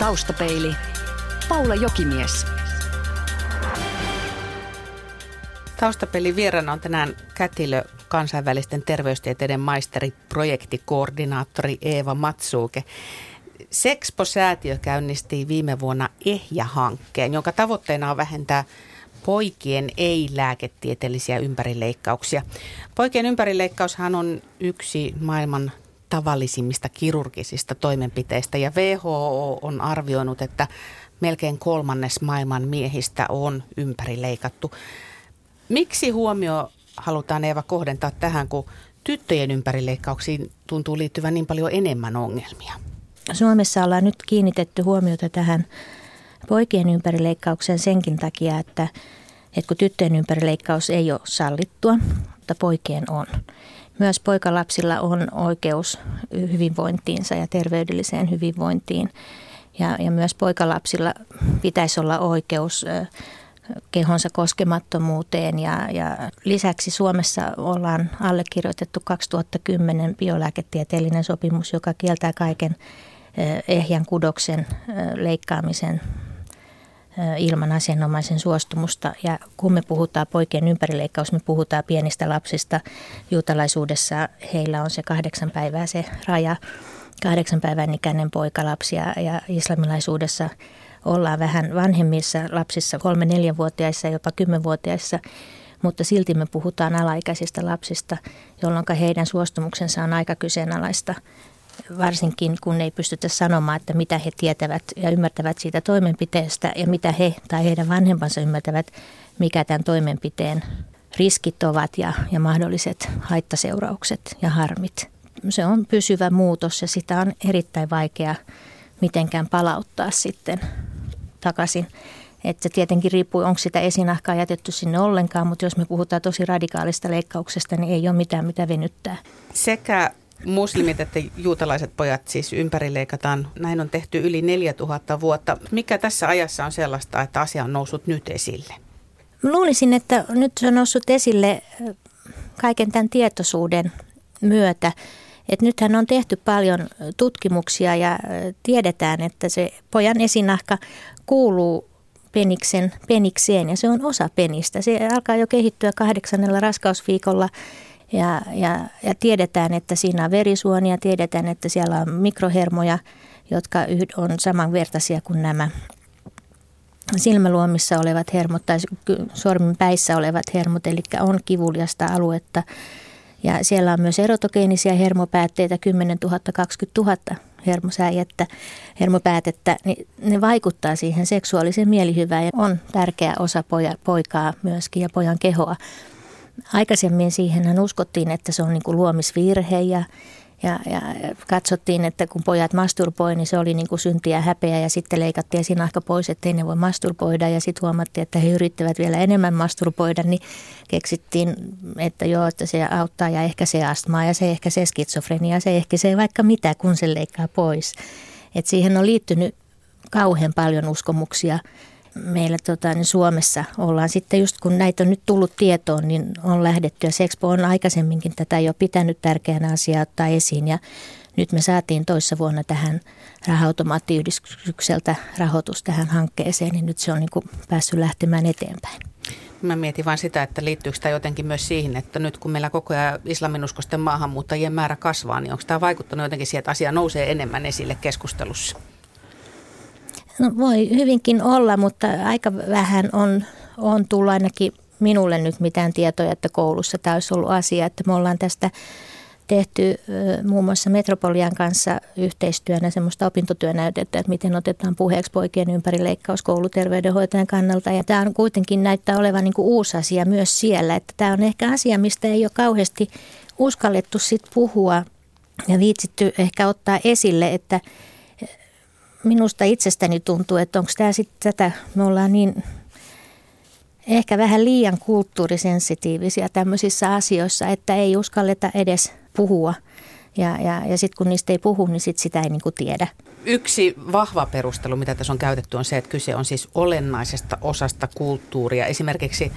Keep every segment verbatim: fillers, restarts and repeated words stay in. Taustapeili. Paula Jokimies. Taustapeilin vieraana on tänään kätilö, kansainvälisten terveystieteiden maisteri, projektikoordinaattori Eeva Matsuuke. Sexpo-säätiö käynnisti viime vuonna Ehjä-hankkeen, jonka tavoitteena on vähentää poikien ei-lääketieteellisiä ympärileikkauksia. Poikien ympärileikkaushan on yksi maailman tavallisimmista kirurgisista toimenpiteistä ja W H O on arvioinut, että melkein kolmannes maailman miehistä on ympärileikattu. Miksi huomio halutaan, Eeva, kohdentaa tähän, kun tyttöjen ympärileikkauksiin tuntuu liittyvän niin paljon enemmän ongelmia? Suomessa ollaan nyt kiinnitetty huomiota tähän poikien ympärileikkaukseen senkin takia, että, että kun tyttöjen ympärileikkaus ei ole sallittua, mutta poikien on. Myös poikalapsilla on oikeus hyvinvointiinsa ja terveydelliseen hyvinvointiin. Ja, ja myös poikalapsilla pitäisi olla oikeus kehonsa koskemattomuuteen. Ja, ja lisäksi Suomessa ollaan allekirjoitettu kaksituhattakymmenen biolääketieteellinen sopimus, joka kieltää kaiken ehjän kudoksen leikkaamisen ilman asianomaisen suostumusta. Ja kun me puhutaan poikien ympärileikkaus, me puhutaan pienistä lapsista. Juutalaisuudessa heillä on se kahdeksan päivää se raja, kahdeksan päivän ikäinen poikalapsi. Ja, ja islamilaisuudessa ollaan vähän vanhemmissa lapsissa, kolme neljänvuotiaissa ja jopa kymmenvuotiaissa. Mutta silti me puhutaan alaikäisistä lapsista, jolloin heidän suostumuksensa on aika kyseenalaista. Varsinkin kun ei pystytä sanomaan, että mitä he tietävät ja ymmärtävät siitä toimenpiteestä ja mitä he tai heidän vanhempansa ymmärtävät, mikä tämän toimenpiteen riskit ovat ja, ja mahdolliset haittaseuraukset ja harmit. Se on pysyvä muutos ja sitä on erittäin vaikea mitenkään palauttaa sitten takaisin. Että tietenkin riippuu, onko sitä esinahkaa jätetty sinne ollenkaan, mutta jos me puhutaan tosi radikaalista leikkauksesta, niin ei ole mitään, mitä venyttää. Sekä muslimit että juutalaiset pojat siis ympärileikataan. Näin on tehty yli neljätuhatta vuotta. Mikä tässä ajassa on sellaista, että asia on noussut nyt esille? Luulisin, että nyt se on noussut esille kaiken tämän tietoisuuden myötä. Et nythän on tehty paljon tutkimuksia ja tiedetään, että se pojan esinahka kuuluu peniksen, penikseen ja se on osa penistä. Se alkaa jo kehittyä kahdeksannella raskausviikolla. Ja, ja, ja tiedetään, että siinä on verisuonia, tiedetään, että siellä on mikrohermoja, jotka on samanvertaisia kuin nämä silmäluomissa olevat hermot tai sorminpäissä olevat hermot, eli on kivuliasta aluetta. Ja siellä on myös erotogeenisia hermopäätteitä, kymmenen tuhatta kaksikymmentä tuhatta hermosääjettä, hermopäätettä, niin ne vaikuttaa siihen seksuaaliseen mielihyvään ja on tärkeä osa poja, poikaa myöskin ja pojan kehoa. Aikaisemmin siihenhän uskottiin, että se on niin kuin luomisvirhe ja, ja, ja katsottiin, että kun pojat masturboi, niin se oli niin kuin syntiä ja häpeä ja sitten leikattiin sinahka pois, ettei ne voi masturboida ja sitten huomattiin, että he yrittävät vielä enemmän masturboida, niin keksittiin, että joo, että se auttaa ja ehkäisee astmaa ja se ehkäisee skitsofreniaa, se ehkäisee vaikka mitä, kun se leikkaa pois. Et siihen on liittynyt kauhean paljon uskomuksia. Meillä tota, niin Suomessa ollaan sitten, just kun näitä on nyt tullut tietoon, niin on lähdetty ja Sexpo on aikaisemminkin tätä jo pitänyt tärkeänä asiaa ottaa esiin ja nyt me saatiin toissa vuonna tähän raha-automaattiyhdistykseltä rahoitus tähän hankkeeseen, niin nyt se on niin kuin päässyt lähtemään eteenpäin. Mä mietin vain sitä, että liittyykö tämä jotenkin myös siihen, että nyt kun meillä koko ajan islaminuskosten maahanmuuttajien määrä kasvaa, niin onko tämä vaikuttanut jotenkin siihen, että asia nousee enemmän esille keskustelussa? No voi hyvinkin olla, mutta aika vähän on, on tullut ainakin minulle nyt mitään tietoja, että koulussa tämä olisi ollut asia. Että me ollaan tästä tehty muun muassa Metropolian kanssa yhteistyönä semmoista opintotyönäytettä, että miten otetaan puheeksi poikien ympärileikkaus kouluterveydenhoitajan kannalta. Ja tämä on kuitenkin näyttää olevan niin kuin uusi asia myös siellä, että tämä on ehkä asia, mistä ei ole kauheasti uskallettu sit puhua ja viitsitty ehkä ottaa esille, että minusta itsestäni tuntuu, että onko tämä sitten tätä, me ollaan niin ehkä vähän liian kulttuurisensitiivisiä tämmöisissä asioissa, että ei uskalleta edes puhua. Ja, ja, ja sitten kun niistä ei puhu, niin sit sitä ei niinku tiedä. Yksi vahva perustelu, mitä tässä on käytetty, on se, että kyse on siis olennaisesta osasta kulttuuria. Esimerkiksi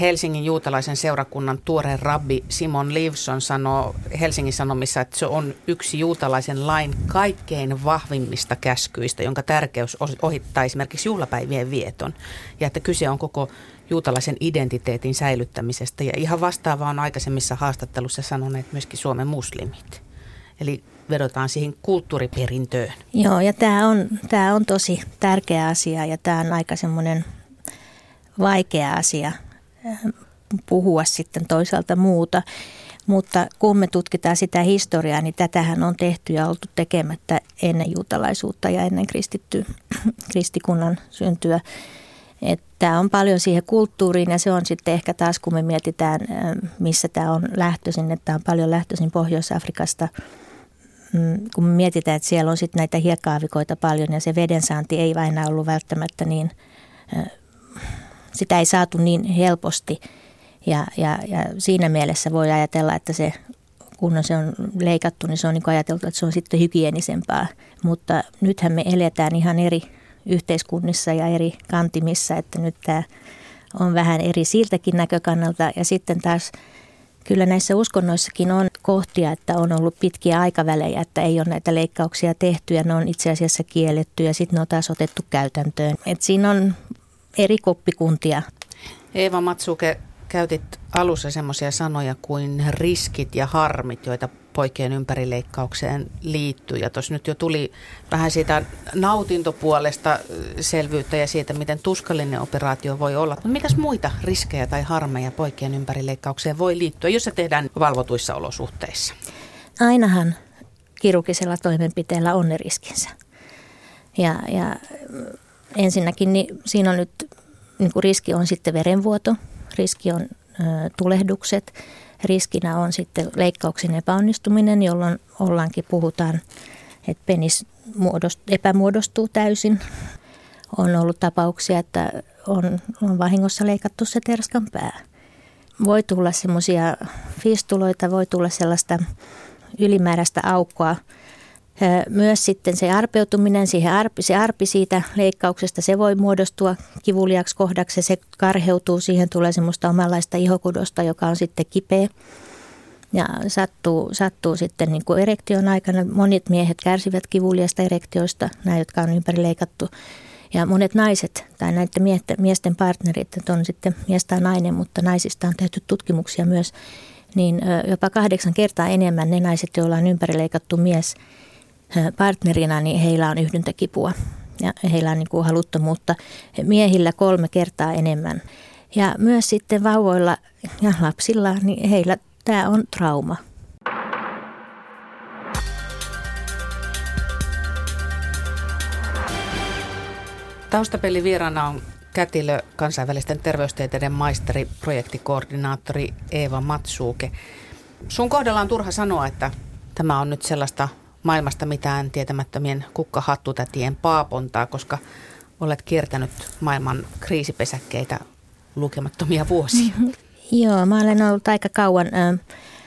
Helsingin juutalaisen seurakunnan tuore rabbi Simon Livson sanoo Helsingin Sanomissa, että se on yksi juutalaisen lain kaikkein vahvimmista käskyistä, jonka tärkeys ohittaa esimerkiksi juhlapäivien vieton. Ja että kyse on koko juutalaisen identiteetin säilyttämisestä. Ja ihan vastaavaa on aikaisemmissa haastattelussa sanoneet myöskin Suomen muslimit. Eli vedotaan siihen kulttuuriperintöön. Joo, ja tämä on, tämä on tosi tärkeä asia ja tämä on aika semmoinen vaikea asia puhua sitten toisaalta muuta. Mutta kun me tutkitaan sitä historiaa, niin tätähän on tehty ja oltu tekemättä ennen juutalaisuutta ja ennen kristitty, kristikunnan syntyä. Tämä on paljon siihen kulttuuriin ja se on sitten ehkä taas, kun me mietitään, missä tämä on lähtöisin, että tämä on paljon lähtöisin Pohjois-Afrikasta. Kun me mietitään, että siellä on sitten näitä hiekkaavikoita paljon ja se vedensaanti ei aina ollut välttämättä niin, sitä ei saatu niin helposti. Ja, ja, ja siinä mielessä voi ajatella, että se, kun se on leikattu, niin se on niin kuin ajateltu, että se on sitten hygienisempää. Mutta nythän me eletään ihan eri yhteiskunnissa ja eri kantimissa, että nyt tämä on vähän eri siltäkin näkökannalta. Ja sitten taas kyllä näissä uskonnoissakin on kohtia, että on ollut pitkiä aikavälejä, että ei ole näitä leikkauksia tehty ja ne on itse asiassa kielletty ja sitten ne on taas otettu käytäntöön. Et siinä on eri koppikuntia. Eeva Matsuuke, käytit alussa semmoisia sanoja kuin riskit ja harmit, joita poikien ympärileikkaukseen liittyy. Ja tuossa nyt jo tuli vähän siitä nautintopuolesta selvyyttä ja siitä, miten tuskallinen operaatio voi olla. Mutta mitäs muita riskejä tai harmeja poikien ympärileikkaukseen voi liittyä, jos se tehdään valvotuissa olosuhteissa? Ainahan kirurgisella toimenpiteellä on ne riskinsä. Ja, ja ensinnäkin niin siinä on nyt niin kuin riski on sitten verenvuoto, riski on ö, tulehdukset. Riskinä on sitten leikkauksen epäonnistuminen, jolloin ollaankin puhutaan, että penis muodostuu, epämuodostuu täysin. On ollut tapauksia, että on, on vahingossa leikattu se terskan pää. Voi tulla semmoisia fistuloita, voi tulla sellaista ylimääräistä aukkoa. Myös sitten se arpeutuminen, siihen arpi, se arpi siitä leikkauksesta, se voi muodostua kivuliaksi kohdaksi, se karheutuu, siihen tulee semmoista omanlaista ihokudosta, joka on sitten kipeä ja sattuu, sattuu sitten niin kuin erektion aikana. Monet miehet kärsivät kivuliasta erektioista, nämä jotka on ympärileikattu ja monet naiset tai näiden miesten partnerit, että on sitten miestä nainen, mutta naisista on tehty tutkimuksia myös, niin jopa kahdeksan kertaa enemmän ne naiset, joilla on ympärileikattu mies partnerina, niin heillä on yhdyntäkipua ja heillä on niin kuin haluttomuutta. Miehillä kolme kertaa enemmän. Ja myös sitten vauvoilla ja lapsilla, niin heillä tämä on trauma. Taustapeilin vieraana on kätilö, kansainvälisten terveystieteiden maisteri, projektikoordinaattori Eeva Matsuuke. Sun kohdalla on turha sanoa, että tämä on nyt sellaista maailmasta mitään tietämättömien kukkahattutätien paapontaa, koska olet kiertänyt maailman kriisipesäkkeitä lukemattomia vuosia. Joo, mä olen ollut aika kauan.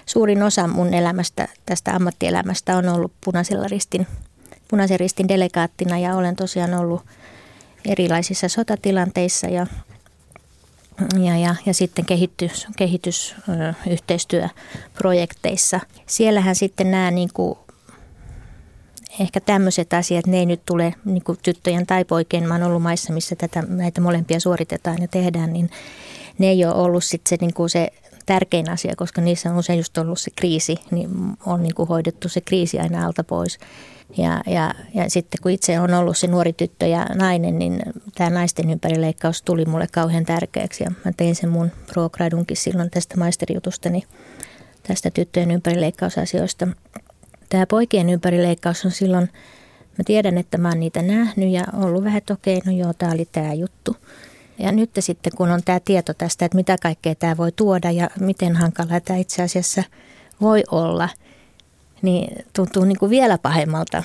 Suurin osa mun elämästä, tästä ammattielämästä on ollut punaisella ristin, punaisen ristin delegaattina ja olen tosiaan ollut erilaisissa sotatilanteissa ja, ja, ja, ja sitten kehitys, kehitysyhteistyöprojekteissa. Siellähän sitten nämä niin kuin ehkä tämmöiset asiat, ne ei nyt tule niin kuin tyttöjen tai poikien. Mä oon ollut maissa, missä tätä, näitä molempia suoritetaan ja tehdään, niin ne ei ole ollut sit se, niin kuin se tärkein asia, koska niissä on usein just ollut se kriisi, niin on niin kuin hoidettu se kriisi aina alta pois. Ja, ja, ja sitten kun itse on ollut se nuori tyttö ja nainen, niin tämä naisten ympärileikkaus tuli mulle kauhean tärkeäksi. Ja mä tein sen mun pro-gradunkin silloin tästä maisterijutustani, tästä tyttöjen ympärileikkausasioista. Tämä poikien ympärileikkaus on silloin, mä tiedän, että mä oon niitä nähnyt ja ollut vähän, että okei, no joo, tää oli tää juttu. Ja nyt sitten, kun on tämä tieto tästä, että mitä kaikkea tämä voi tuoda ja miten hankalaa tämä itse asiassa voi olla, niin tuntuu niin kuin vielä pahemmalta,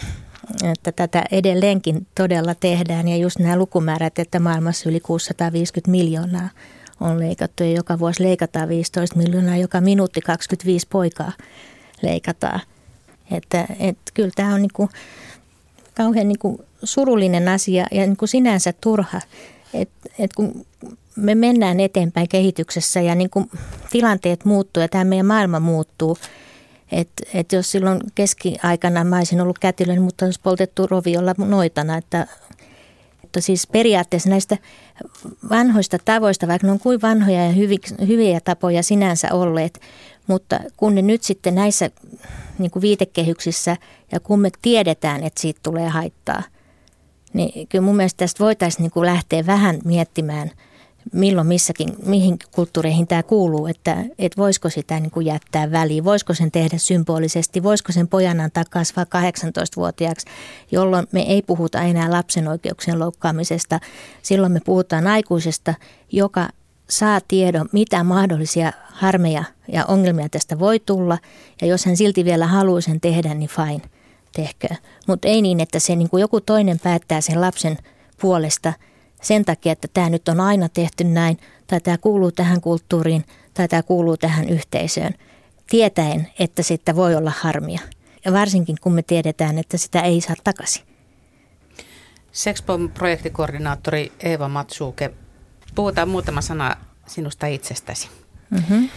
että tätä edelleenkin todella tehdään. Ja just nämä lukumäärät, että maailmassa yli kuusisataaviisikymmentä miljoonaa on leikattu ja joka vuosi leikataan viisitoista miljoonaa, joka minuutti kaksikymmentäviisi poikaa leikataan. Että, että kyllä tämä on niin kuin kauhean niin kuin surullinen asia ja niin kuin sinänsä turha, että et kun me mennään eteenpäin kehityksessä ja niin kuin tilanteet muuttuu ja tämä meidän maailma muuttuu. Että et jos silloin keskiaikana mä olisin ollut kätilön, mutta olisi poltettu roviolla noitana. Että, että siis periaatteessa näistä vanhoista tavoista, vaikka ne on kuin vanhoja ja hyvi, hyviä tapoja sinänsä olleet, mutta kun ne nyt sitten näissä niin kuin viitekehyksissä ja kun me tiedetään, että siitä tulee haittaa, niin kyllä mun mielestä tästä voitaisiin niin kuin lähteä vähän miettimään, milloin missäkin, mihin kulttuureihin tämä kuuluu, että, että voisiko sitä niin kuin jättää väliin, voisiko sen tehdä symbolisesti, voisiko sen pojan antaa kasvaa kahdeksantoistavuotiaaksi, jolloin me ei puhuta enää lapsen oikeuksien loukkaamisesta. Silloin me puhutaan aikuisesta, joka saa tiedon, mitä mahdollisia harmeja ja ongelmia tästä voi tulla, ja jos hän silti vielä haluaa sen tehdä, niin fine, tehköön. Mutta ei niin, että se niin kuin joku toinen päättää sen lapsen puolesta sen takia, että tämä nyt on aina tehty näin, tai tämä kuuluu tähän kulttuuriin, tai tämä kuuluu tähän yhteisöön, tietäen, että siitä voi olla harmia. Ja varsinkin, kun me tiedetään, että sitä ei saa takaisin. Sexpon projektikoordinaattori Eeva Matsuuke, puhutaan muutama sana sinusta itsestäsi. Mm-hmm.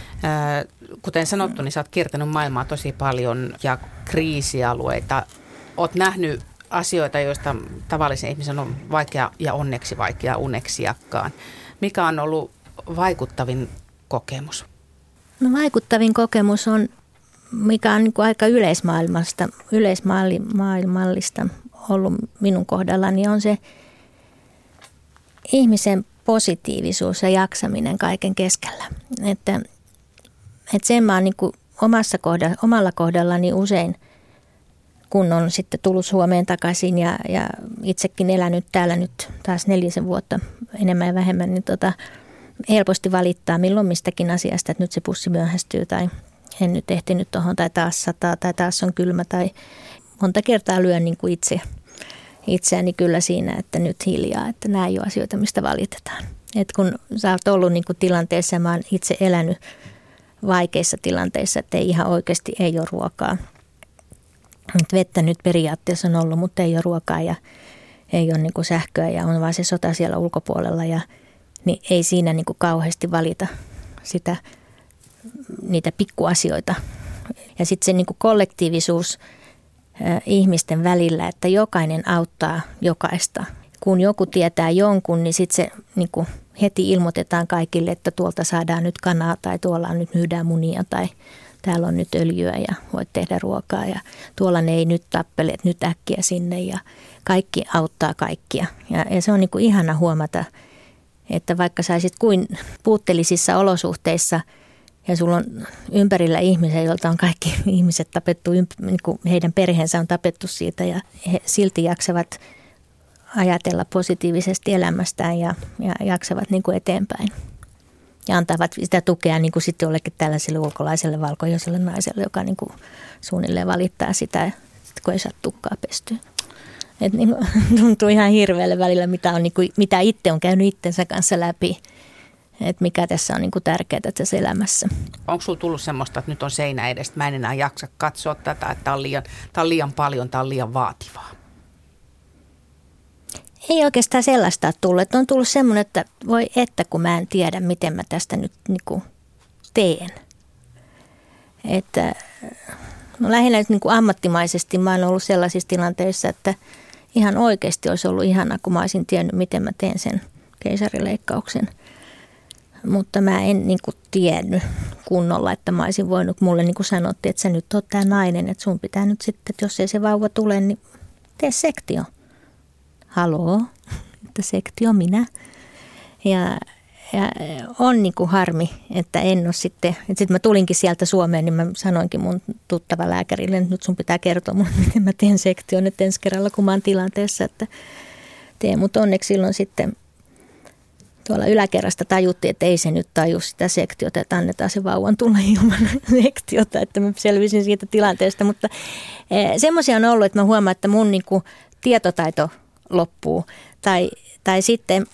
Kuten sanottu, niin sä oot kiertänyt maailmaa tosi paljon ja kriisialueita. Oot nähnyt asioita, joista tavallisen ihmisen on vaikea ja onneksi vaikea uneksiakaan. Mikä on ollut vaikuttavin kokemus? No vaikuttavin kokemus on, mikä on niin kuin aika yleismaailmasta, yleismaailmallista ollut minun kohdallani, on se ihmisen positiivisuus ja jaksaminen kaiken keskellä. Että, että sen mä oon niin kuin omassa kohdalla, omalla kohdallani usein, kun on sitten tullut Suomeen takaisin ja, ja itsekin elänyt täällä nyt taas nelisen vuotta enemmän ja vähemmän, niin tota, helposti valittaa milloin mistäkin asiasta, että nyt se bussi myöhästyy tai en nyt ehtinyt tuohon tai taas sataa tai taas on kylmä tai monta kertaa lyön niin kuin itse, itseäni kyllä siinä, että nyt hiljaa, että nämä ei ole asioita, mistä valitetaan. Et kun sä oot ollut niin kuin tilanteessa ja mä oon itse elänyt vaikeissa tilanteissa, että ei ihan oikeasti ei ole ruokaa. Vettä nyt periaatteessa on ollut, mutta ei ole ruokaa ja ei ole niin kuin sähköä ja on vaan se sota siellä ulkopuolella. Ja, niin ei siinä niin kuin kauheasti valita sitä, niitä pikkuasioita. Ja sitten se niin kuin kollektiivisuus äh, ihmisten välillä, että jokainen auttaa jokaista. Kun joku tietää jonkun, niin sitten se niin kuin heti ilmoitetaan kaikille, että tuolta saadaan nyt kanaa tai tuolla on nyt myydään munia tai täällä on nyt öljyä ja voit tehdä ruokaa ja tuolla ne ei nyt tappele, että nyt äkkiä sinne ja kaikki auttaa kaikkia. Ja, ja se on niin kuin ihana huomata, että vaikka saisit kuin puutteellisissa olosuhteissa ja sulla on ympärillä ihmisiä, joilta on kaikki ihmiset tapettu, niin kuin heidän perheensä on tapettu siitä ja he silti jaksavat ajatella positiivisesti elämästään ja, ja jaksavat niin kuin eteenpäin. Ja antavat sitä tukea niin kuin sitten jollekin tällaiselle ulkolaiselle valkoiselle naiselle, joka niin kuin suunnilleen valittaa sitä, kun ei saa tukkaa pestyä. Et niin kuin, tuntuu ihan hirveälle välillä, mitä, on, niin kuin, mitä itse on käynyt itsensä kanssa läpi. Että mikä tässä on niin kuin tärkeää tässä elämässä. Onko sinulla tullut semmoista, että nyt on seinä edestä, mä en enää jaksa katsoa tätä, että tämä on liian, tämä on liian paljon, tämä on liian vaativaa? Ei oikeastaan sellaista ole tullut. Että on tullut semmoinen, että voi että kun mä en tiedä, miten mä tästä nyt niinku teen. Että, no lähinnä nyt niinku ammattimaisesti mä oon ollut sellaisissa tilanteissa, että ihan oikeasti olisi ollut ihanaa, kun mä olisin tiennyt, miten mä teen sen keisarileikkauksen. Mutta mä en niinku tiennyt kunnolla, että mä olisin voinut, mulle niinku sanottiin, että sä nyt oot tää nainen, että sun pitää nyt sitten, että jos ei se vauva tule, niin tee sektio. Haloo, että sektio minä. Ja, ja on niin kuin harmi, että en ole sitten, että sitten mä tulinkin sieltä Suomeen, niin mä sanoinkin mun tuttava lääkärille, että nyt sun pitää kertoa mulle, miten mä teen sektion nyt ensi kerralla, kun mä oon tilanteessa, että teen. Mutta onneksi silloin sitten tuolla yläkerrasta tajuttiin, että ei se nyt taju sitä sektiota, että annetaan se vauvan tulla ilman sektiota, että mä selvisin siitä tilanteesta. Mutta semmoisia on ollut, että mä huomaan, että mun niin kuin tietotaito loppuu. Tai, tai sitten,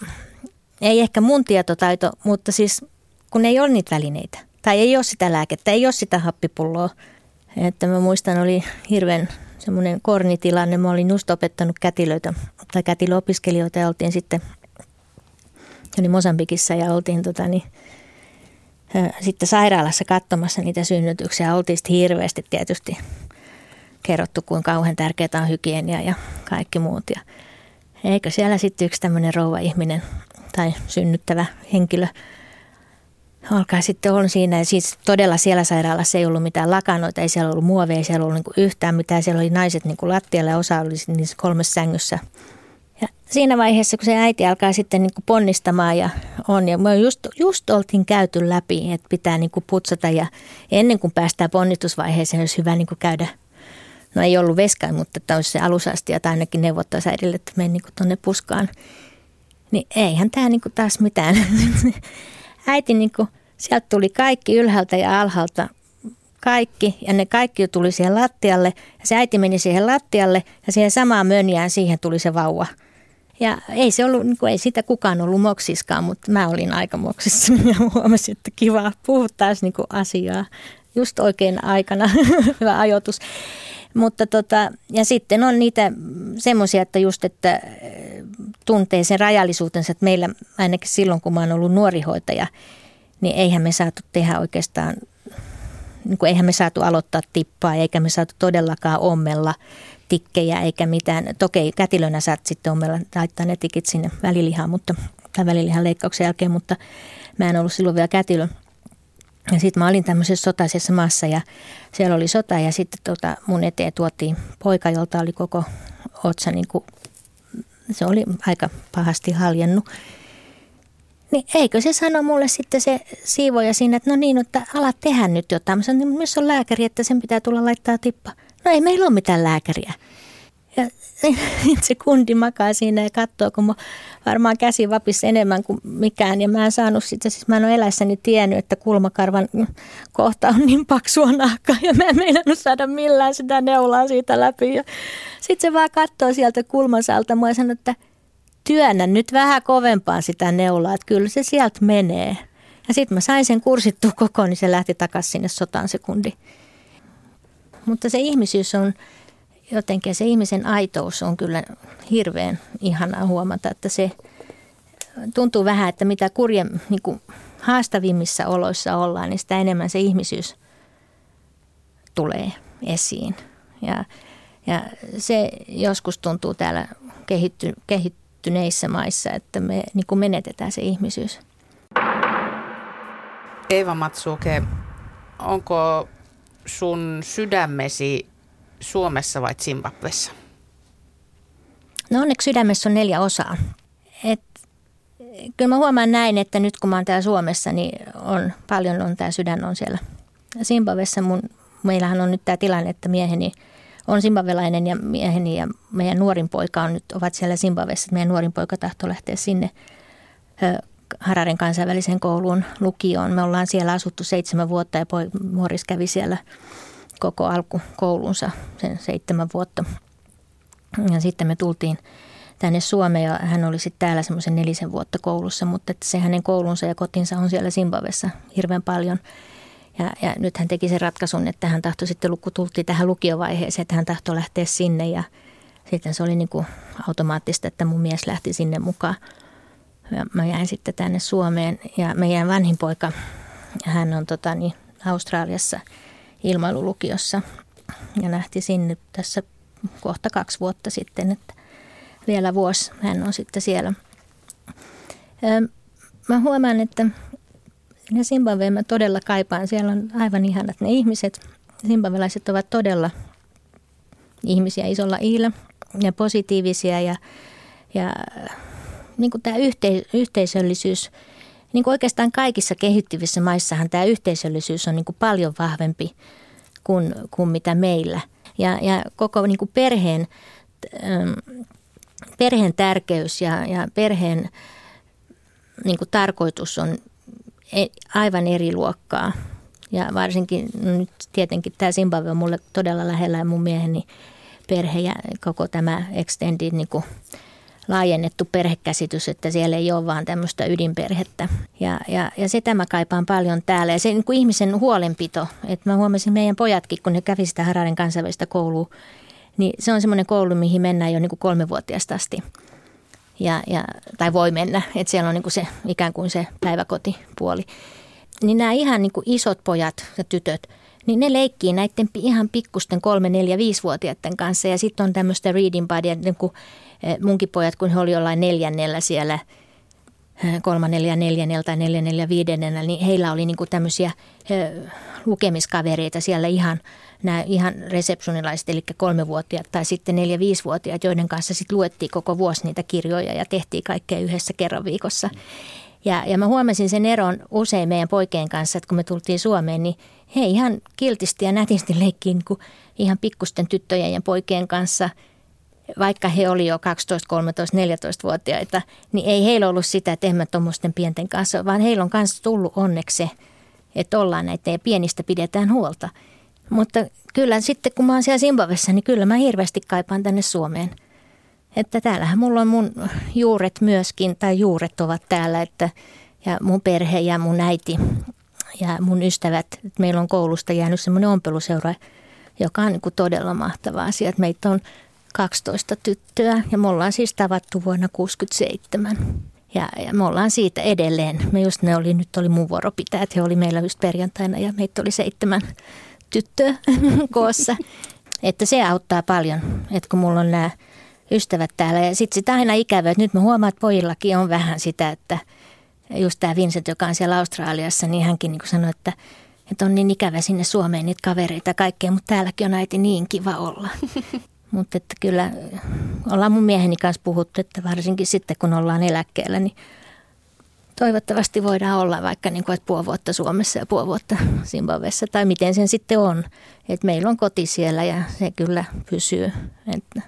ei ehkä mun tietotaito, mutta siis kun ei ole niitä välineitä. Tai ei ole sitä lääkettä, ei ole sitä happipulloa. Että mä muistan, oli hirveän semmoinen kornitilanne. Mä olin just opettanut kätilöitä tai kätilöopiskelijoita ja oltiin sitten oli Mosambikissa ja oltiin tota, niin, ä, sitten sairaalassa katsomassa niitä synnytyksiä. Oltiin sitten hirveästi tietysti kerrottu, kuinka kauhean tärkeää on hygienia ja kaikki muut. Ja eikö siellä sitten yksi tämmöinen rouva-ihminen tai synnyttävä henkilö alkaa sitten olla siinä. Ja siis todella siellä sairaalassa ei ollut mitään lakanoita, ei siellä ollut muoveja, ei siellä ollut niinku yhtään mitään. Siellä oli naiset niinku lattialla ja osa oli niissä kolmessa sängyssä. Ja siinä vaiheessa, kun se äiti alkaa sitten niinku ponnistamaan ja on, ja me just, just oltiin käyty läpi, että pitää niinku putsata. Ja ennen kuin päästään ponnistusvaiheeseen, olisi hyvä niinku käydä. No ei ollut veskaa, mutta tämä olisi se alusasti, ja ainakin neuvottaisi äidille, että meni niinku tuonne puskaan. Niin eihän tämä niinku taas mitään. Äiti, niinku, sieltä tuli kaikki ylhäältä ja alhaalta, kaikki, ja ne kaikki tuli siihen lattialle. Ja se äiti meni siihen lattialle, ja siihen samaan mönjään siihen tuli se vauva. Ja ei, se ollut, niinku, ei sitä kukaan ollut moksiskaan, mutta mä olin aika moksissa. Minä huomasin, että kiva, puhua taas niinku asiaa. Just oikein aikana, hyvä ajoitus. Mutta tota, ja sitten on niitä semmoisia, että just, että tuntee sen rajallisuutensa, että meillä ainakin silloin, kun mä oon ollut nuori hoitaja, niin eihän me saatu tehdä oikeastaan, niin kuin eihän me saatu aloittaa tippaa, eikä me saatu todellakaan ommella tikkejä, eikä mitään. Toki kätilönä saat sitten ommella laittaa ne tikit sinne välilihaan, mutta, tai välilihan leikkauksen jälkeen, mutta mä en ollut silloin vielä kätilö. Ja sitten mä olin tämmöisessä sotaisessa maassa ja siellä oli sota ja sitten tota mun eteen tuotiin poika, jolta oli koko otsa, niin kuin, se oli aika pahasti haljennut. Niin eikö se sano mulle sitten se siivoja siinä, että no niin, että ala tehdä nyt jotain. Mä sanoin, että missä on lääkäri, että sen pitää tulla laittaa tippa. No ei meillä ole mitään lääkäriä. Ja se kundi makaa siinä ja katsoo, kun mä varmaan käsi vapisi enemmän kuin mikään. Ja mä en saanut sitä, siis mä en ole eläissäni tiennyt, että kulmakarvan kohta on niin paksua nahkaa. Ja mä en meinannut saada millään sitä neulaa siitä läpi. Ja sitten se vaan katsoo sieltä kulmansalta mua ja sanoo, että työnnä nyt vähän kovempaa sitä neulaa, että kyllä se sieltä menee. Ja sitten mä sain sen kursittua kokoon, niin se lähti takaisin sinne sotaan se kundi. Mutta se ihmisyys on... Jotenkin se ihmisen aitous on kyllä hirveän ihanaa huomata, että se tuntuu vähän, että mitä kurje, niin kuin haastavimmissa oloissa ollaan, niin sitä enemmän se ihmisyys tulee esiin. Ja, ja se joskus tuntuu täällä kehitty, kehittyneissä maissa, että me niin kuin menetetään se ihmisyys. Eeva Matsuuke, onko sun sydämesi Suomessa vai Zimbabwessa? No onneksi sydämessä on neljä osaa. Et, kyllä mä huomaan näin, että nyt kun mä oon täällä Suomessa, niin on, paljon on tää sydän on siellä. Zimbabwessa mun, meillähän on nyt tää tilanne, että mieheni on zimbabwelainen ja mieheni ja meidän nuorin poika on nyt, ovat siellä Zimbabwessa. Meidän nuorin poika tahtoo lähteä sinne ö, Hararen kansainväliseen kouluun, lukioon. Me ollaan siellä asuttu seitsemän vuotta ja nuoris kävi siellä koko alkukoulunsa, sen seitsemän vuotta. Ja sitten me tultiin tänne Suomeen ja hän oli sitten täällä semmoisen nelisen vuotta koulussa, mutta että se hänen koulunsa ja kotinsa on siellä Zimbabwessa hirveän paljon. Ja, ja nyt hän teki sen ratkaisun, että hän tahtoi sitten, kun tultiin tähän lukiovaiheeseen, että hän tahtoi lähteä sinne ja sitten se oli niin kuin automaattista, että mun mies lähti sinne mukaan. Ja mä jäin sitten tänne Suomeen ja meidän vanhin poika, hän on tota niin, Australiassa ilmailulukiossa ja lähti sinne tässä kohta kaksi vuotta sitten, että vielä vuosi hän on sitten siellä. Öö, mä huomaan, että Zimbabwea mä todella kaipaan. Siellä on aivan ihanat ne ihmiset. Zimbabwelaiset ovat todella ihmisiä isolla iillä ja positiivisia ja, ja niin kuin tämä yhteis- yhteisöllisyys. Niin kuin oikeastaan kaikissa kehittyvissä maissahan tämä yhteisöllisyys on niin kuin paljon vahvempi kuin, kuin mitä meillä. Ja, ja koko niin kuin perheen, perheen tärkeys ja, ja perheen niin kuin tarkoitus on aivan eri luokkaa. Ja varsinkin nyt tietenkin tämä Zimbabwe on mulle todella lähellä ja mun mieheni perhe ja koko tämä extended niin kuin laajennettu perhekäsitys, että siellä ei ole vaan tämmöistä ydinperhettä. Ja, ja, ja sitä mä kaipaan paljon täällä. Ja se niin kuin ihmisen huolenpito, että mä huomasin meidän pojatkin, kun ne kävi sitä Hararen kansainvälistä koulua, niin se on semmoinen koulu, mihin mennään jo niin kuin kolmevuotiaasta asti. ja, ja, tai voi mennä, että siellä on niin kuin se, ikään kuin se päiväkotipuoli. Niin nämä ihan niin kuin isot pojat ja tytöt, niin ne leikkii näiden ihan pikkusten kolme, neljä, viisivuotiaiden kanssa. Ja sitten on tämmöistä reading buddya, niin kuin munkin pojat, kun he oli jollain neljännellä siellä, kolmannella, neljännellä tai neljännellä, viidennellä, niin heillä oli niin kuin tämmöisiä lukemiskavereita siellä ihan, nämä ihan reseptionilaiset, eli kolmevuotiaat tai sitten neljä, viisivuotiaat, joiden kanssa sitten luettiin koko vuosi niitä kirjoja ja tehtiin kaikkea yhdessä kerran viikossa. Ja, ja mä huomasin sen eron usein meidän poikien kanssa, että kun me tultiin Suomeen, niin he ihan kiltisti ja nätisti leikkiin niin kuin ihan pikkusten tyttöjen ja poikien kanssa, vaikka he oli jo kaksitoista, kolmetoista, neljätoista-vuotiaita, niin ei heillä ollut sitä, että emme tuommoisten pienten kanssa, vaan heillä on kanssa tullut onneksi se, että ollaan näitä ja pienistä pidetään huolta. Mutta kyllä sitten, kun mä oon siellä Zimbabwessa, niin kyllä mä hirveästi kaipaan tänne Suomeen. Että täällähän mulla on mun juuret myöskin, tai juuret ovat täällä, että, ja mun perhe ja mun äiti ja mun ystävät. Meillä on koulusta jäänyt semmoinen ompeluseura, joka on niin kuin todella mahtava asia, että meitä on kaksitoista tyttöä ja me ollaan siis tavattu vuonna tuhatyhdeksänsataakuusikymmentäseitsemän ja, ja me ollaan siitä edelleen. Me just ne oli, nyt oli mun vuoro pitää, että he oli meillä just perjantaina ja meitä oli seitsemän tyttöä koossa. Että se auttaa paljon, että kun mulla on nämä ystävät täällä ja sitten sitä aina ikävää, että nyt mä huomaan, että pojillakin on vähän sitä, että just tämä Vincent, joka on siellä Australiassa, niin hänkin niin sanoi, että että on niin ikävä sinne Suomeen niitä kavereita ja kaikkea, mutta täälläkin on äiti niin kiva olla. Mutta että kyllä ollaan mun mieheni kanssa puhuttu, että varsinkin sitten kun ollaan eläkkeellä, niin toivottavasti voidaan olla vaikka niin kuin, että puoli vuotta Suomessa ja puoli vuotta Zimbabwessa tai miten sen sitten on. Että meillä on koti siellä ja se kyllä pysyy. Että,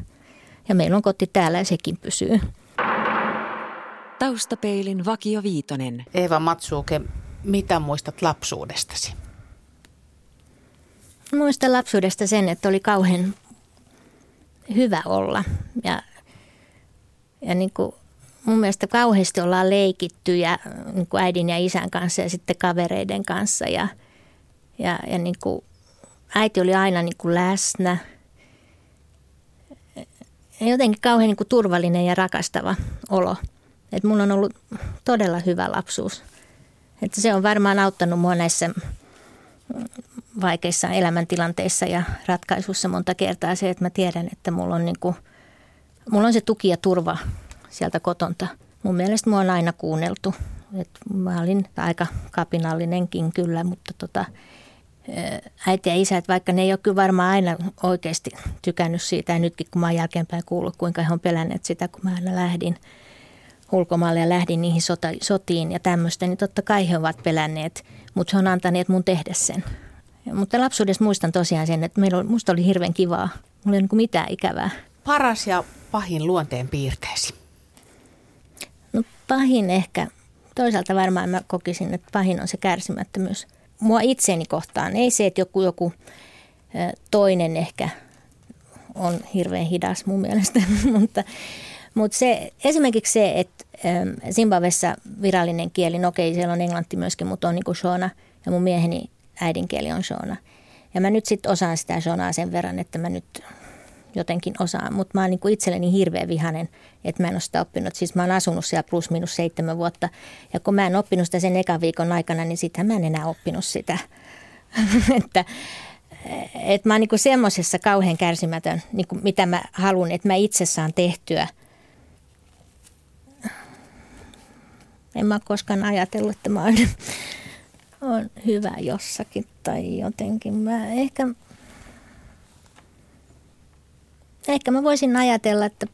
ja meillä on koti täällä ja sekin pysyy. Taustapeilin Vakio Viitonen. Eeva Matsuuke, mitä muistat lapsuudestasi? Muistan lapsuudesta sen, että oli kauhean hyvä olla ja, ja niin kuin mun mielestä kauheasti ollaan leikitty ja niin kuin äidin ja isän kanssa ja sitten kavereiden kanssa ja, ja, ja niin kuin äiti oli aina niin kuin läsnä ja jotenkin kauhean niin kuin turvallinen ja rakastava olo. Et mun on ollut todella hyvä lapsuus. Et se on varmaan auttanut mua näissä vaikeissa elämäntilanteissa ja ratkaisuissa monta kertaa se, että mä tiedän, että mulla on, niin kuin, mulla on se tuki ja turva sieltä kotonta. Mun mielestä mua on aina kuunneltu. Et mä olin aika kapinallinenkin kyllä, mutta tota, äiti ja isä, vaikka ne ei ole kyllä varmaan aina oikeasti tykännyt siitä ja nytkin kun mä oon jälkeenpäin kuullut, kuinka he on pelänneet sitä, kun mä aina lähdin ulkomaalle ja lähdin niihin sota, sotiin ja tämmöistä, niin totta kai he ovat pelänneet, mutta he on antaneet mun tehdä sen. Mutta lapsuudessa muistan tosiaan sen, että meillä oli, musta oli hirveän kivaa. Mulla ei niin kuin mitään ikävää. Paras ja pahin luonteen piirteesi? No pahin ehkä. Toisaalta varmaan mä kokisin, että pahin on se kärsimättömyys. Mua itseeni kohtaan. Ei se, että joku, joku toinen ehkä on hirveän hidas mun mielestä. mutta mutta se, esimerkiksi se, että Zimbabwessa virallinen kieli, no okei, siellä on englanti myöskin, mutta on niin kuin Shona ja mun mieheni äidinkieli on Shona. Ja mä nyt sitten osaan sitä Shonaa sen verran, että mä nyt jotenkin osaan. Mutta mä oon niinku itselleni hirveän vihainen, että mä en ole sitä oppinut. Siis mä oon asunut siellä plus minus seitsemän vuotta. Ja kun mä en oppinut sitä sen ekan viikon aikana, niin sittenhän mä en enää oppinut sitä. että et mä oon niinku semmoisessa kauhean kärsimätön, niinku mitä mä haluan, että mä itse saan tehtyä. En mä koskaan ajatellut, että mä oon on hyvä jossakin tai jotenkin. Mä ehkä, ehkä mä voisin ajatella, että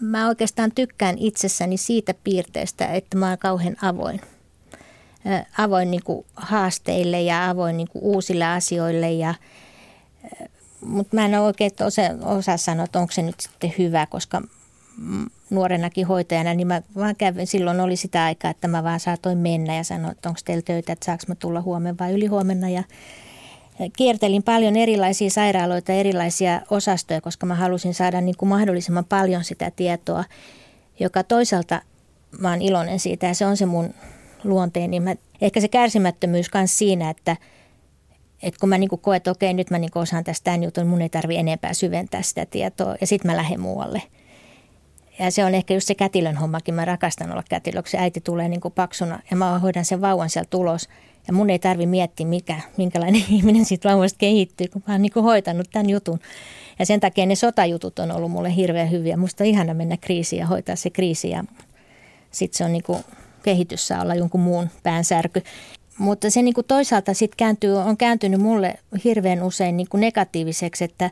mä oikeastaan tykkään itsessäni siitä piirteestä, että mä oon kauhean avoin. Ä, avoin niin kuin haasteille ja avoin niin kuin uusille asioille. Ja, mutta mä en oikein osaa osa sanoa, että onko se nyt sitten hyvä, koska nuorenakin hoitajana, niin mä vaan kävin, silloin oli sitä aikaa, että mä vaan saatoin mennä ja sanoin, että onko teillä töitä, että saanko mä tulla huomenna vai ylihuomenna. Ja kiertelin paljon erilaisia sairaaloita, erilaisia osastoja, koska mä halusin saada niin kuin mahdollisimman paljon sitä tietoa, joka toisaalta mä oon iloinen siitä ja se on se mun luonteeni. Mä, ehkä se kärsimättömyys kanssa siinä, että Et kun mä niinku koen, että okei, nyt mä niinku osaan tästä tämän jutun, mun ei tarvitse enempää syventää sitä tietoa ja sitten mä lähden muualle. Ja se on ehkä just se kätilön hommakin. Mä rakastan olla kätilö, kun se äiti tulee niin kuin paksuna ja mä hoidan sen vauvan sieltä ulos. Ja mun ei tarvitse miettiä, mikä, minkälainen ihminen siitä vauvasta kehittyy, kun mä oon niin kuin hoitanut tämän jutun. Ja sen takia ne sotajutut on ollut mulle hirveän hyviä. Musta on ihana mennä kriisiin ja hoitaa se kriisi. Ja sitten se on niin kuin kehitys saa olla jonkun muun päänsärky. Mutta se niin kuin toisaalta sit kääntyy, on kääntynyt mulle hirveän usein niin kuin negatiiviseksi, että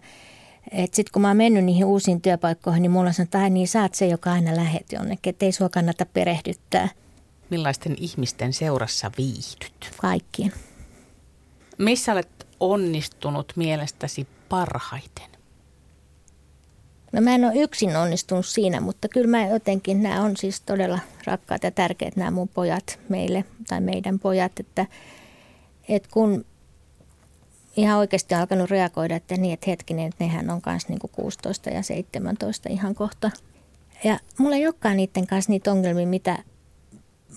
et sitten kun mä oon mennyt niihin uusiin työpaikkoihin, niin mulla on sanonut, että niin sä oot se, joka aina lähet jonnekin, ettei sua kannata perehdyttää. Millaisten ihmisten seurassa viihdyt? Kaikkien. Missä olet onnistunut mielestäsi parhaiten? No mä en ole yksin onnistunut siinä, mutta kyllä mä jotenkin, nämä on siis todella rakkaat ja tärkeät nämä mun pojat meille tai meidän pojat, että, että kun ihan oikeasti on alkanut reagoida, että niin, että hetkinen, että nehän on kanssa niin kuin kuusitoista ja seitsemäntoista ihan kohta. Ja mulla ei olekaan niiden kanssa niitä ongelmia, mitä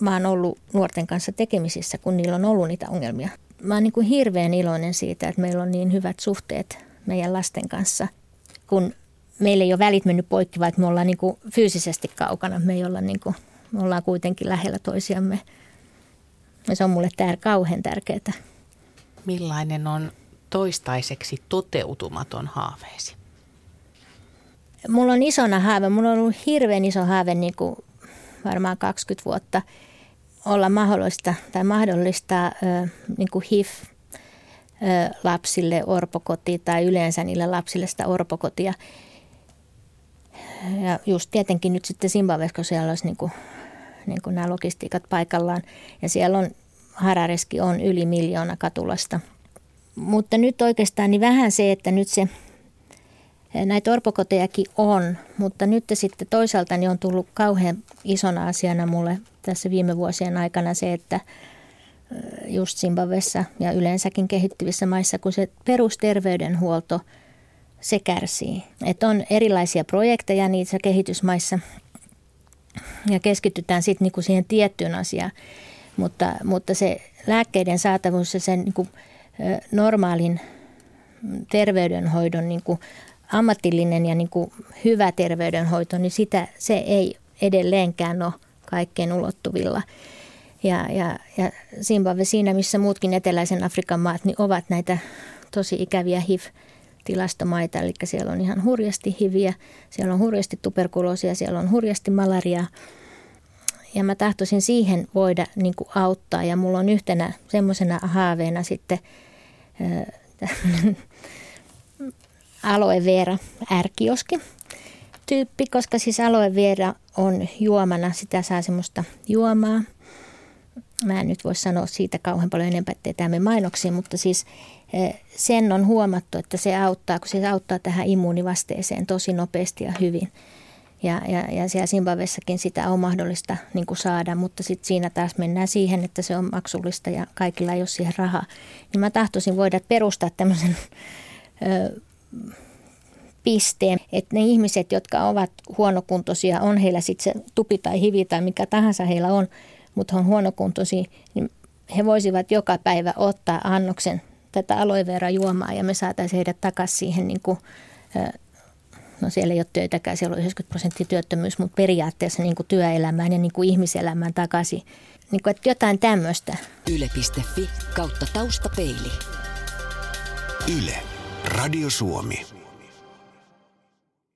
mä oon ollut nuorten kanssa tekemisissä, kun niillä on ollut niitä ongelmia. Mä oon niin kuin hirveän iloinen siitä, että meillä on niin hyvät suhteet meidän lasten kanssa, kun meillä ei ole välit mennyt poikki, vaikka me ollaan niin kuin fyysisesti kaukana. Me, ei olla niin kuin, me ollaan kuitenkin lähellä toisiamme. Ja se on mulle tär- kauhean tärkeää. Millainen on toistaiseksi toteutumaton haaveesi? Mulla on isona haave. Mulla on ollut hirveän iso haave niin kuin varmaan kaksikymmentä vuotta olla mahdollista tai mahdollistaa niin kuin H I V lapsille orpokoti tai yleensä niille lapsille sitä orpokotia. Ja just tietenkin nyt sitten Zimbabwessa, kun siellä olisi niin kuin, niin kuin nämä logistiikat paikallaan ja siellä on Harareskin on yli miljoona katulasta. Mutta nyt oikeastaan niin vähän se, että nyt se, näitä orpokotejakin on, mutta nyt sitten toisaalta niin on tullut kauhean isona asiana mulle tässä viime vuosien aikana se, että just Zimbabwessa ja yleensäkin kehittyvissä maissa, kun se perusterveydenhuolto, se kärsii. Että on erilaisia projekteja niissä kehitysmaissa ja keskitytään sitten niinku siihen tiettyyn asiaan. Mutta, mutta se lääkkeiden saatavuus ja sen niin kuin, normaalin terveydenhoidon niin kuin, ammatillinen ja niin kuin, hyvä terveydenhoito, niin sitä, se ei edelleenkään ole kaikkeen ulottuvilla. Ja, ja, ja Zimbabwe siinä, missä muutkin eteläisen Afrikan maat, niin ovat näitä tosi ikäviä H I V-tilastomaita. Eli siellä on ihan hurjasti H I V:iä, siellä on hurjasti tuberkuloosia, siellä on hurjasti malariaa. Ja mä tahtoisin siihen voida niin kuin auttaa ja mulla on yhtenä semmoisena haaveena sitten aloe vera -ärkioski tyyppi, koska siis aloe vera on juomana, sitä saa semmoista juomaa. Mä en nyt voi sanoa siitä kauhean paljon enempää, ettei tämä mene mainoksiin, mutta siis sen on huomattu, että se auttaa, kun se auttaa tähän immuunivasteeseen tosi nopeasti ja hyvin. Ja, ja, ja siellä Zimbabwessakin sitä on mahdollista niin kuin saada, mutta sitten siinä taas mennään siihen, että se on maksullista ja kaikilla ei ole siihen rahaa. Niin mä tahtoisin voida perustaa tämmöisen ö, pisteen, että ne ihmiset, jotka ovat huonokuntoisia, on heillä sitten se tupi tai hivi tai mikä tahansa heillä on, mutta on huonokuntoisia, niin he voisivat joka päivä ottaa annoksen tätä aloe vera juomaa ja me saataisiin heidät takaisin siihen niin kuin, ö, No siellä ei ole töitäkään, siellä on yhdeksänkymmentä prosenttia työttömyys, mutta periaatteessa niin kuin työelämään ja niin kuin ihmiselämään takaisin. Niin kuin, että jotain tämmöistä. yle piste fi kautta taustapeili. Yle. Radio Suomi.